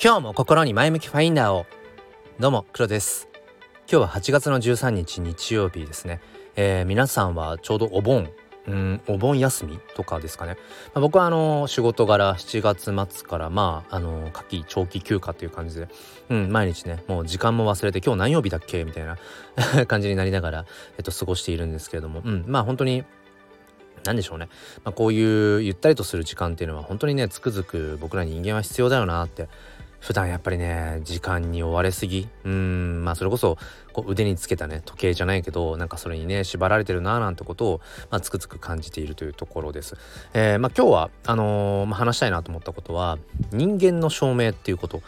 今日も心に前向きファインダーを。どうも黒です。今日は8月の13日日曜日ですね。皆さんはちょうどお盆休みとかですかね。僕は仕事柄7月末から夏季長期休暇という感じで、毎日ね、もう時間も忘れて今日何曜日だっけみたいな感じになりながら、過ごしているんですけれども、本当に何でしょうね、こういうゆったりとする時間っていうのは本当にね、つくづく僕ら人間は必要だよなって。普段やっぱりね、時間に追われすぎ、それこそこう腕につけたね、時計じゃないけど、なんかそれにね、縛られてるなぁなんてことを、つくづく感じているというところです。今日は話したいなと思ったことは、人間の証明っていうこと、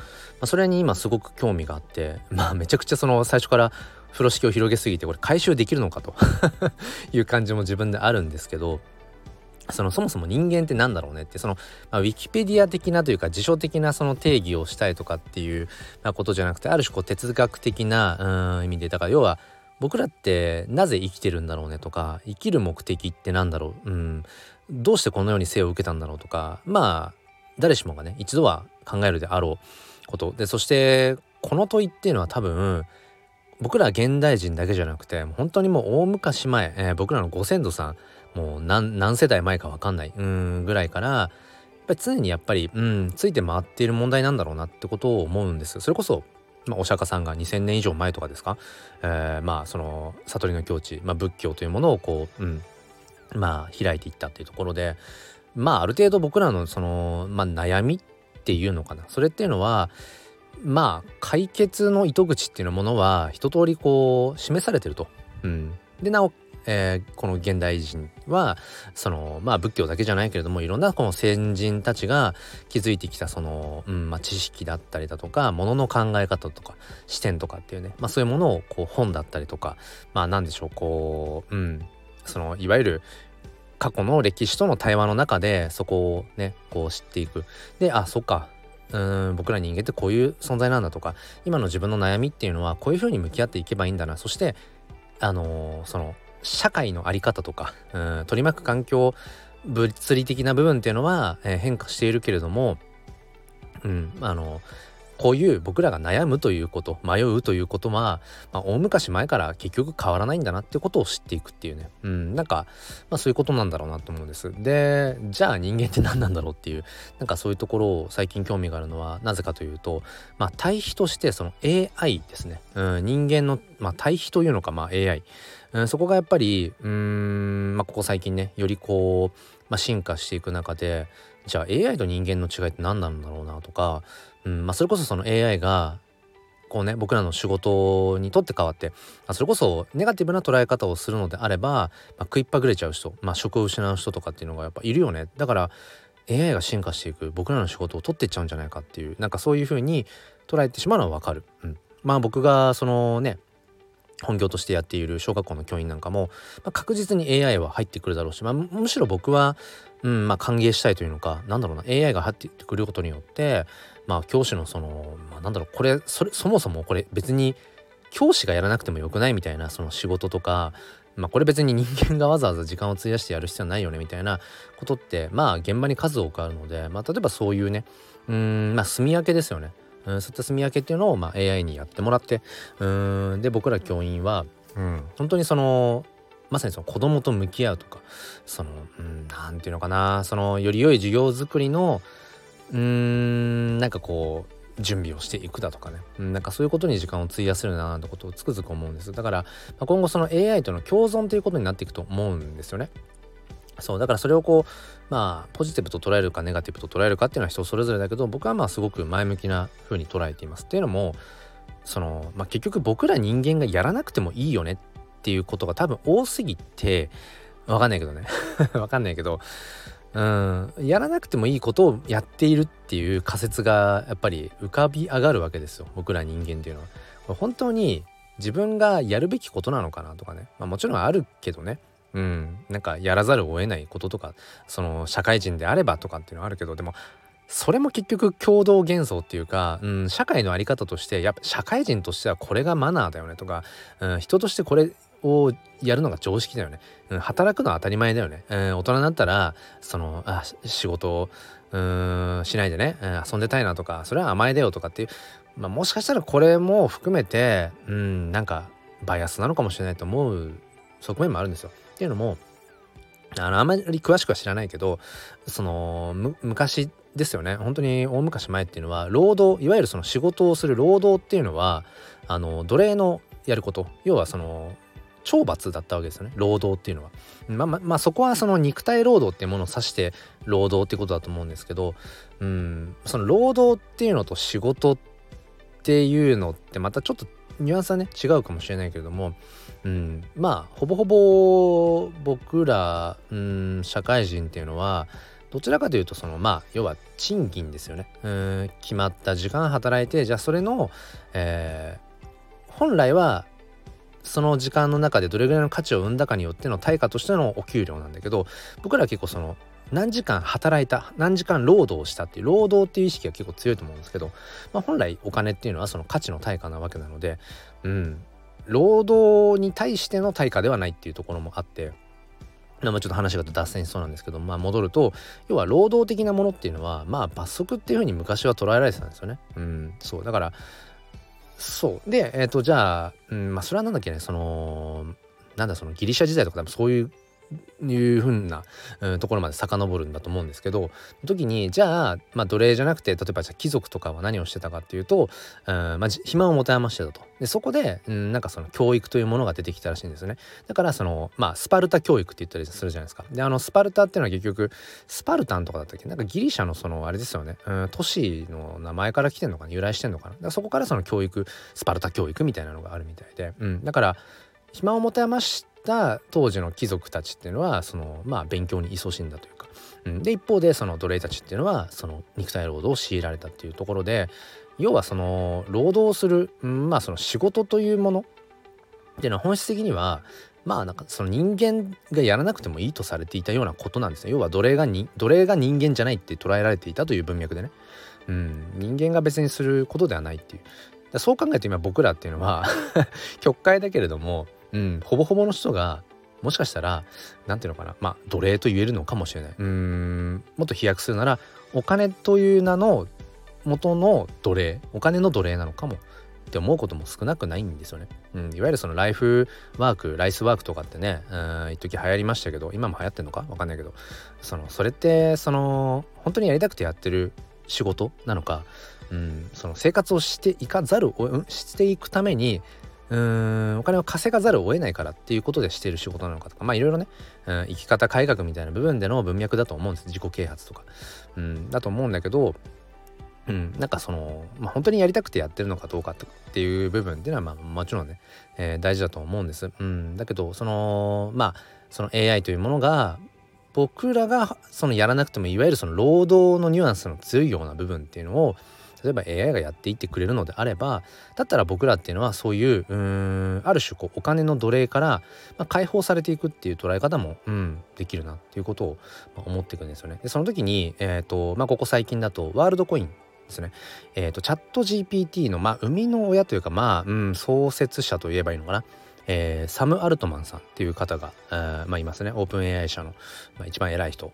それに今すごく興味があって、めちゃくちゃその最初から風呂敷を広げすぎて、これ回収できるのかという感じも自分であるんですけど、そもそも人間ってなんだろうねって、ウィキペディア的なというか辞書的なその定義をしたいとかっていうことじゃなくて、ある種こう哲学的な意味で、だから要は僕らってなぜ生きてるんだろうねとか、生きる目的ってなんだろう、どうしてこのように生を受けたんだろうとか、誰しもがね、一度は考えるであろうことで、そしてこの問いっていうのは多分僕ら現代人だけじゃなくて、本当にもう大昔前、僕らのご先祖さん、もう 何世代前か分かんないぐらいから、やっぱり常について回っている問題なんだろうなってことを思うんです。それこそ、お釈迦さんが2000年以上前とかですか、その悟りの境地、仏教というものをこう、開いていったっていうところで、ある程度僕らのその、悩みっていうのかな、それっていうのは解決の糸口っていうものは一通りこう示されてると、でなお、この現代人はその仏教だけじゃないけれども、いろんなこの先人たちが築いてきたその、知識だったりだとか、ものの考え方とか視点とかっていうね、そういうものをこう本だったりとか、何でしょう、こう、そのいわゆる過去の歴史との対話の中でそこをね、こう知っていく。で、あ、そっか、僕ら人間ってこういう存在なんだとか、今の自分の悩みっていうのはこういう風に向き合っていけばいいんだな。そしてその社会の在り方とか、取り巻く環境、物理的な部分っていうのは、変化しているけれども、こういう僕らが悩むということ、迷うということは、大昔前から結局変わらないんだなってことを知っていくっていうね、そういうことなんだろうなと思うんです。で、じゃあ人間って何なんだろうっていう、なんかそういうところを最近興味があるのはなぜかというと、対比としてその AI ですね、人間の、対比というのか、AI、そこがやっぱりここ最近ね、よりこう、進化していく中で、じゃあ AI と人間の違いって何なんだろうなとか、それこそその AI がこうね、僕らの仕事にとって変わって、それこそネガティブな捉え方をするのであれば、食いっぱぐれちゃう人、職を失う人とかっていうのがやっぱいるよね。だから AI が進化していく、僕らの仕事を取っていっちゃうんじゃないかっていう、なんかそういう風に捉えてしまうのはわかる。僕がそのね、本業としてやっている小学校の教員なんかも、確実に AI は入ってくるだろうし、むしろ僕は、歓迎したいというのか、なんだろうな、AI が入ってくることによって、教師のその、そもそもこれ別に教師がやらなくてもよくないみたいな、その仕事とか、これ別に人間がわざわざ時間を費やしてやる必要ないよねみたいなことって、現場に数多くあるので、例えばそういうね、住み分けですよね。そういった住み分けっていうのを、AI にやってもらって、で僕ら教員は、本当にそのまさにその子供と向き合うとか、その、なんていうのかな、そのより良い授業作りのなんかこう準備をしていくだとかね、なんかそういうことに時間を費やするなってことをつくづく思うんです。だから、今後その AI との共存ということになっていくと思うんですよね。そうだから、それをこうポジティブと捉えるかネガティブと捉えるかっていうのは人それぞれだけど、僕はすごく前向きな風に捉えています。っていうのもその、結局僕ら人間がやらなくてもいいよねっていうことが多分多すぎて、わかんないけどねわかんないけど、やらなくてもいいことをやっているっていう仮説がやっぱり浮かび上がるわけですよ、僕ら人間っていうのは。これ本当に自分がやるべきことなのかなとかね、もちろんあるけどね、なんかやらざるを得ないこととか、その社会人であればとかっていうのはあるけど、でもそれも結局共同幻想っていうか、社会の在り方として、やっぱ社会人としてはこれがマナーだよねとか、人としてこれをやるのが常識だよね、働くのは当たり前だよね、大人になったらその仕事しないでね、遊んでたいなとか、それは甘えだよとかっていう、まあ、もしかしたらこれも含めて、なんかバイアスなのかもしれないと思う側面もあるんですよ。っていうのも、あまり詳しくは知らないけど、その昔ですよね、本当に大昔前っていうのは、労働、いわゆるその仕事をする労働っていうのは、奴隷のやること、要はその懲罰だったわけですよね、労働っていうのは。まあそこはその肉体労働っていうものを指して労働っていうことだと思うんですけど、その労働っていうのと仕事っていうのってまたちょっとニュアンスはね違うかもしれないけれども、まあほぼほぼ僕ら、社会人っていうのはどちらかというとその、まあ要は賃金ですよね。決まった時間働いて、じゃあそれの、本来はその時間の中でどれぐらいの価値を生んだかによっての対価としてのお給料なんだけど、僕らは結構その何時間働いた、何時間労働したっていう、労働っていう意識が結構強いと思うんですけど、まあ、本来お金っていうのはその価値の対価なわけなので、労働に対しての対価ではないっていうところもあって、まあちょっと話が脱線しそうなんですけど、まあ戻ると、要は労働的なものっていうのは、まあ罰則っていうふうに昔は捉えられてたんですよね。そうだから、そうで、じゃあ、まあそれはなんだっけね、そのなんだ、そのギリシャ時代とかでもそういうふうな、ところまで遡るんだと思うんですけど、時にじゃあ、まあ、奴隷じゃなくて、例えばじゃあ貴族とかは何をしてたかっていうと、まあ、暇を持て余してたと。でそこで、なんかその教育というものが出てきたらしいんですよね。だからその、まあ、スパルタ教育って言ったりするじゃないですか。でスパルタっていうのは結局スパルタンとかだったっけ、なんかギリシャのそのあれですよね、都市の名前から来てんのかな、由来してんのかな。だからそこからその教育、スパルタ教育みたいなのがあるみたいで、だから暇を持て余して当時の貴族たちっていうのはその、まあ、勉強に勤しんだというか、で一方でその奴隷たちっていうのはその肉体労働を強いられたっていうところで、要はその労働する、まあその仕事というものっていうのは本質的には、まあなんかその人間がやらなくてもいいとされていたようなことなんですね。要は奴隷が人間じゃないって捉えられていたという文脈でね、人間が別にすることではないっていう、だそう考えると今僕らっていうのは極快だけれども、ほぼほぼの人がもしかしたらなんていうのかな、まあ奴隷と言えるのかもしれない。もっと飛躍するなら、お金という名の元の奴隷、お金の奴隷なのかもって思うことも少なくないんですよね。いわゆるそのライフワーク、ライスワークとかってね、一時流行りましたけど、今も流行ってんのかわかんないけど、それってその本当にやりたくてやってる仕事なのか、その生活をしていくためにお金を稼がざるを得ないからっていうことでしている仕事なのかとか、まあいろいろね、生き方改革みたいな部分での文脈だと思うんです。自己啓発とか、だと思うんだけど、なんかその、まあ、本当にやりたくてやってるのかどうかっていう部分っていうのは、まあもちろんね、大事だと思うんです。だけどその、まあその AI というものが、僕らがそのやらなくてもいわゆるその労働のニュアンスの強いような部分っていうのを、例えば AI がやっていってくれるのであれば、だったら僕らっていうのはそういう、ある種こうお金の奴隷から、まあ、解放されていくっていう捉え方も、できるなっていうことを思っていくんですよね。でその時に、まあ、ここ最近だとワールドコインですね、チャット GPT の、まあ、生みの親というか、まあ、創設者と言えばいいのかな、サム・アルトマンさんっていう方が、まあ、いますね。オープン AI 社の、まあ、一番偉い人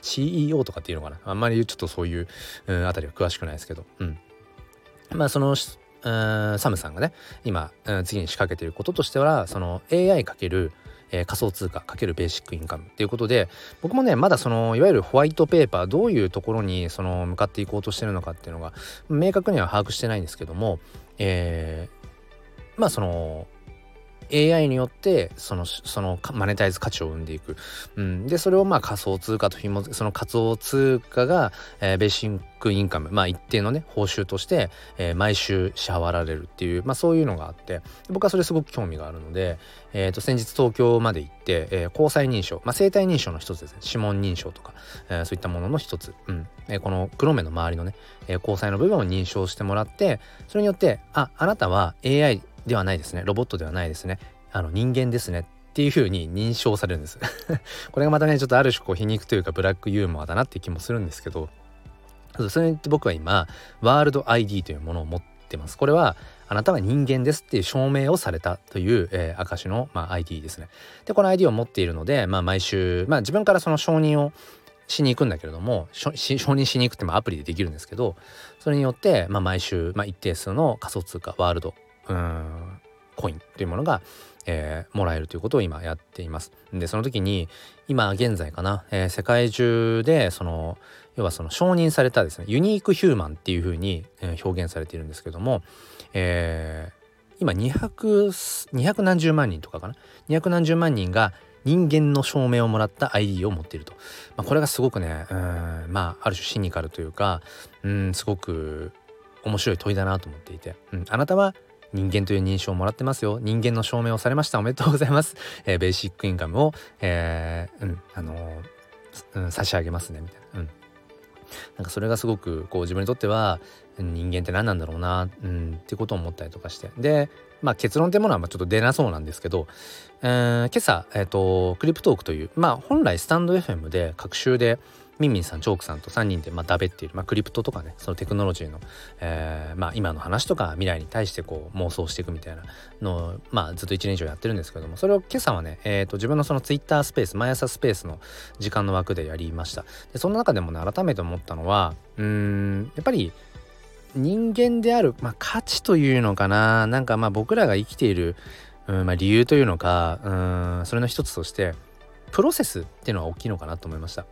CEO とかっていうのかな、あんまりちょっとそういう、あたりは詳しくないですけど、まあそのサムさんがね今、次に仕掛けていることとしては、その AI かける仮想通貨かけるベーシックインカムっていうことで、僕もねまだそのいわゆるホワイトペーパー、どういうところにその向かっていこうとしてるのかっていうのが明確には把握してないんですけども、まあそのAI によってそのマネタイズ価値を生んでいく、でそれをまあ仮想通貨と紐づけ、その仮想通貨が、ベーシックインカム、まあ一定のね報酬として、毎週支払われるっていう、まあそういうのがあって、僕はそれすごく興味があるので、先日東京まで行って、虹彩認証、まあ生体認証の一つですね、指紋認証とか、そういったものの一つ、この黒目の周りのね、虹彩の部分を認証してもらって、それによって、あなたは AIではないですね、ロボットではないですね、人間ですねっていう風に認証されるんですこれがまたねちょっとある種こう皮肉というかブラックユーモアだなって気もするんですけど、それって僕は今ワールド ID というものを持ってます。これはあなたは人間ですっていう証明をされたという、証の、まあ、ID ですね。でこの ID を持っているので、まあ、毎週、まあ、自分からその承認をしに行くんだけれども、承認しに行くってアプリでできるんですけど、それによって毎週一定数の仮想通貨ワールドコインというものがもらえるということを今やっています。でその時に今現在かな、世界中で要は承認されたですねユニークヒューマンっていうふうに表現されているんですけども、今200何十万人とかかな、200何十万人が人間の証明をもらった ID を持っていると、これがすごくねある種シニカルというかすごく面白い問いだなと思っていて、あなたは人間という認証をもらってますよ、人間の証明をされました、おめでとうございます、ベーシックインカムを、差し上げますねみたいな、なんかそれがすごく自分にとっては人間って何なんだろうな、ってことを思ったりとかして、で結論ってものはちょっと出なそうなんですけど、今朝、クリプトークという本来スタンド FM で各週でミンミンさんチョークさんと3人でだべっている、クリプトとかねそのテクノロジーの、今の話とか未来に対して妄想していくみたいなのをずっと1年以上やってるんですけども、それを今朝はね、自分のツイッタースペース毎朝スペースの時間の枠でやりました。でその中でもね改めて思ったのはやっぱり人間である、価値というのかな、なんか僕らが生きている、理由というのかそれの一つとしてプロセスっていうのは大きいのかなと思いました。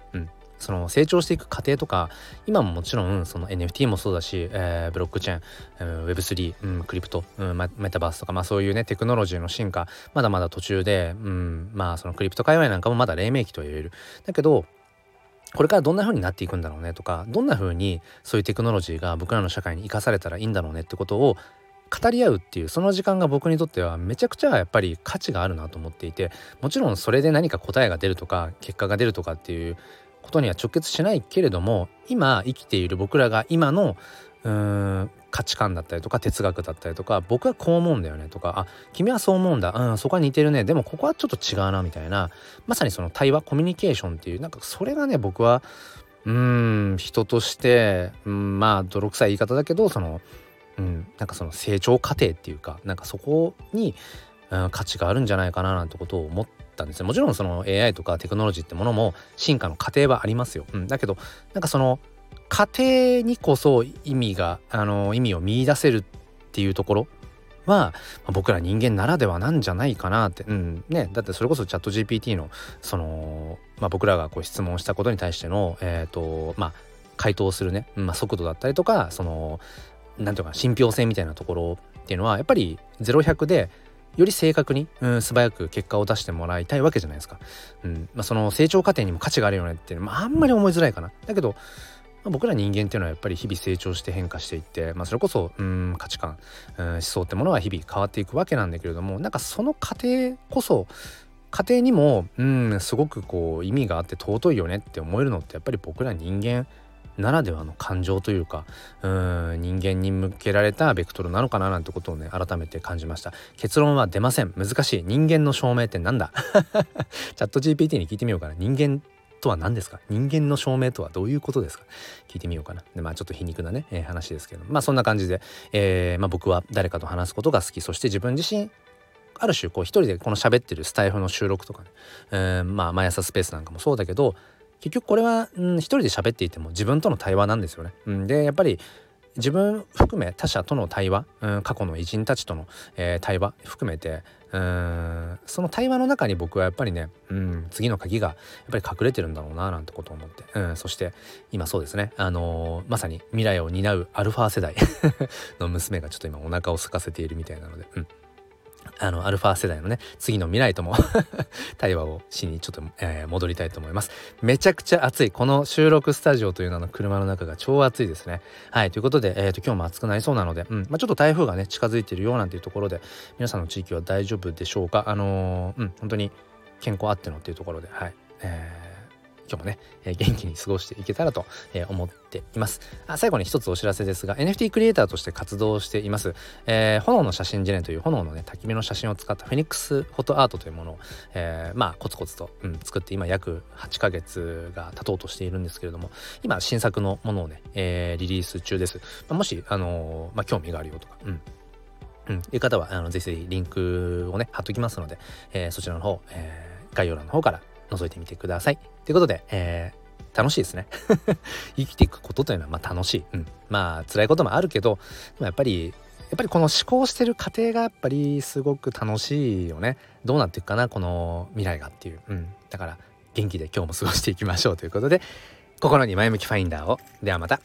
成長していく過程とか今ももちろんNFT もそうだし、ブロックチェーン、Web3、クリプト、メタバースとかそういうねテクノロジーの進化まだまだ途中で、クリプト界隈なんかもまだ黎明期と言える。だけどこれからどんな風になっていくんだろうねとか、どんな風にそういうテクノロジーが僕らの社会に生かされたらいいんだろうねってことを語り合うっていうその時間が僕にとってはめちゃくちゃやっぱり価値があるなと思っていて、もちろんそれで何か答えが出るとか結果が出るとかっていうことには直結しないけれども、今生きている僕らが今の価値観だったりとか哲学だったりとか、僕はこう思うんだよねとか、あ君はそう思うんだ、そこは似てるね、でもここはちょっと違うなみたいな、まさに対話コミュニケーションっていうなんかそれがね僕は人として泥臭い言い方だけどなんか成長過程っていうかなんかそこに価値があるんじゃないかななんてことを思ったんですね。もちろんAI とかテクノロジーってものも進化の過程はありますよ、だけどなんか過程にこそ意味を見出せるっていうところは僕ら人間ならではなんじゃないかなって、だってそれこそチャット GPT の僕らが質問したことに対しての回答するね、速度だったりとかなんていうか信憑性みたいなところっていうのはやっぱり0-100でより正確に、素早く結果を出してもらいたいわけじゃないですか。成長過程にも価値があるよねっていうのはあんまり思いづらいかな。だけど、僕ら人間っていうのはやっぱり日々成長して変化していって、それこそ価値観、思想ってものは日々変わっていくわけなんだけれども、なんかその過程こそ過程にもすごく意味があって尊いよねって思えるのってやっぱり僕ら人間ならではの感情というか人間に向けられたベクトルなのかななんてことをね改めて感じました。結論は出ません。難しい。人間の証明ってなんだチャット GPT に聞いてみようかな。人間とは何ですか、人間の証明とはどういうことですか、聞いてみようかな。でちょっと皮肉なね、話ですけど、そんな感じで、僕は誰かと話すことが好き、そして自分自身ある種一人で喋ってるスタイフの収録とかね、毎朝スペースなんかもそうだけど、結局これは、一人で喋っていても自分との対話なんですよね。でやっぱり自分含め他者との対話、過去の偉人たちとの、対話含めてその対話の中に僕はやっぱりね、次の鍵がやっぱり隠れてるんだろうななんてことを思って、そして今そうですね、まさに未来を担うアルファ世代の娘がちょっと今お腹を空かせているみたいなので、アルファ世代のね次の未来とも対話をしにちょっと、戻りたいと思います。めちゃくちゃ暑いこの収録スタジオという名の車の中が超暑いですね。はいということで、今日も暑くなりそうなので、ちょっと台風がね近づいているようなんていうところで、皆さんの地域は大丈夫でしょうか。本当に健康あってのっていうところで、今日もね、元気に過ごしていけたらと思っています。最後に一つお知らせですが、 NFT クリエイターとして活動しています、炎の写真ジェネという炎のね焚き火の写真を使ったフェニックスフォトアートというものを、コツコツと、作って今約8ヶ月が経とうとしているんですけれども、今新作のものをね、リリース中です。もし興味があるよとかいう方はぜひリンクをね貼っときますので、そちらの方、概要欄の方から覗いてみてください。ということで、楽しいですね生きていくことというのはまあ楽しい、まあ辛いこともあるけど、やっぱりこの思考してる過程がやっぱりすごく楽しいよね。どうなっていくかなこの未来がっていう、だから元気で今日も過ごしていきましょうということで、心に前向きファインダーを。ではまた。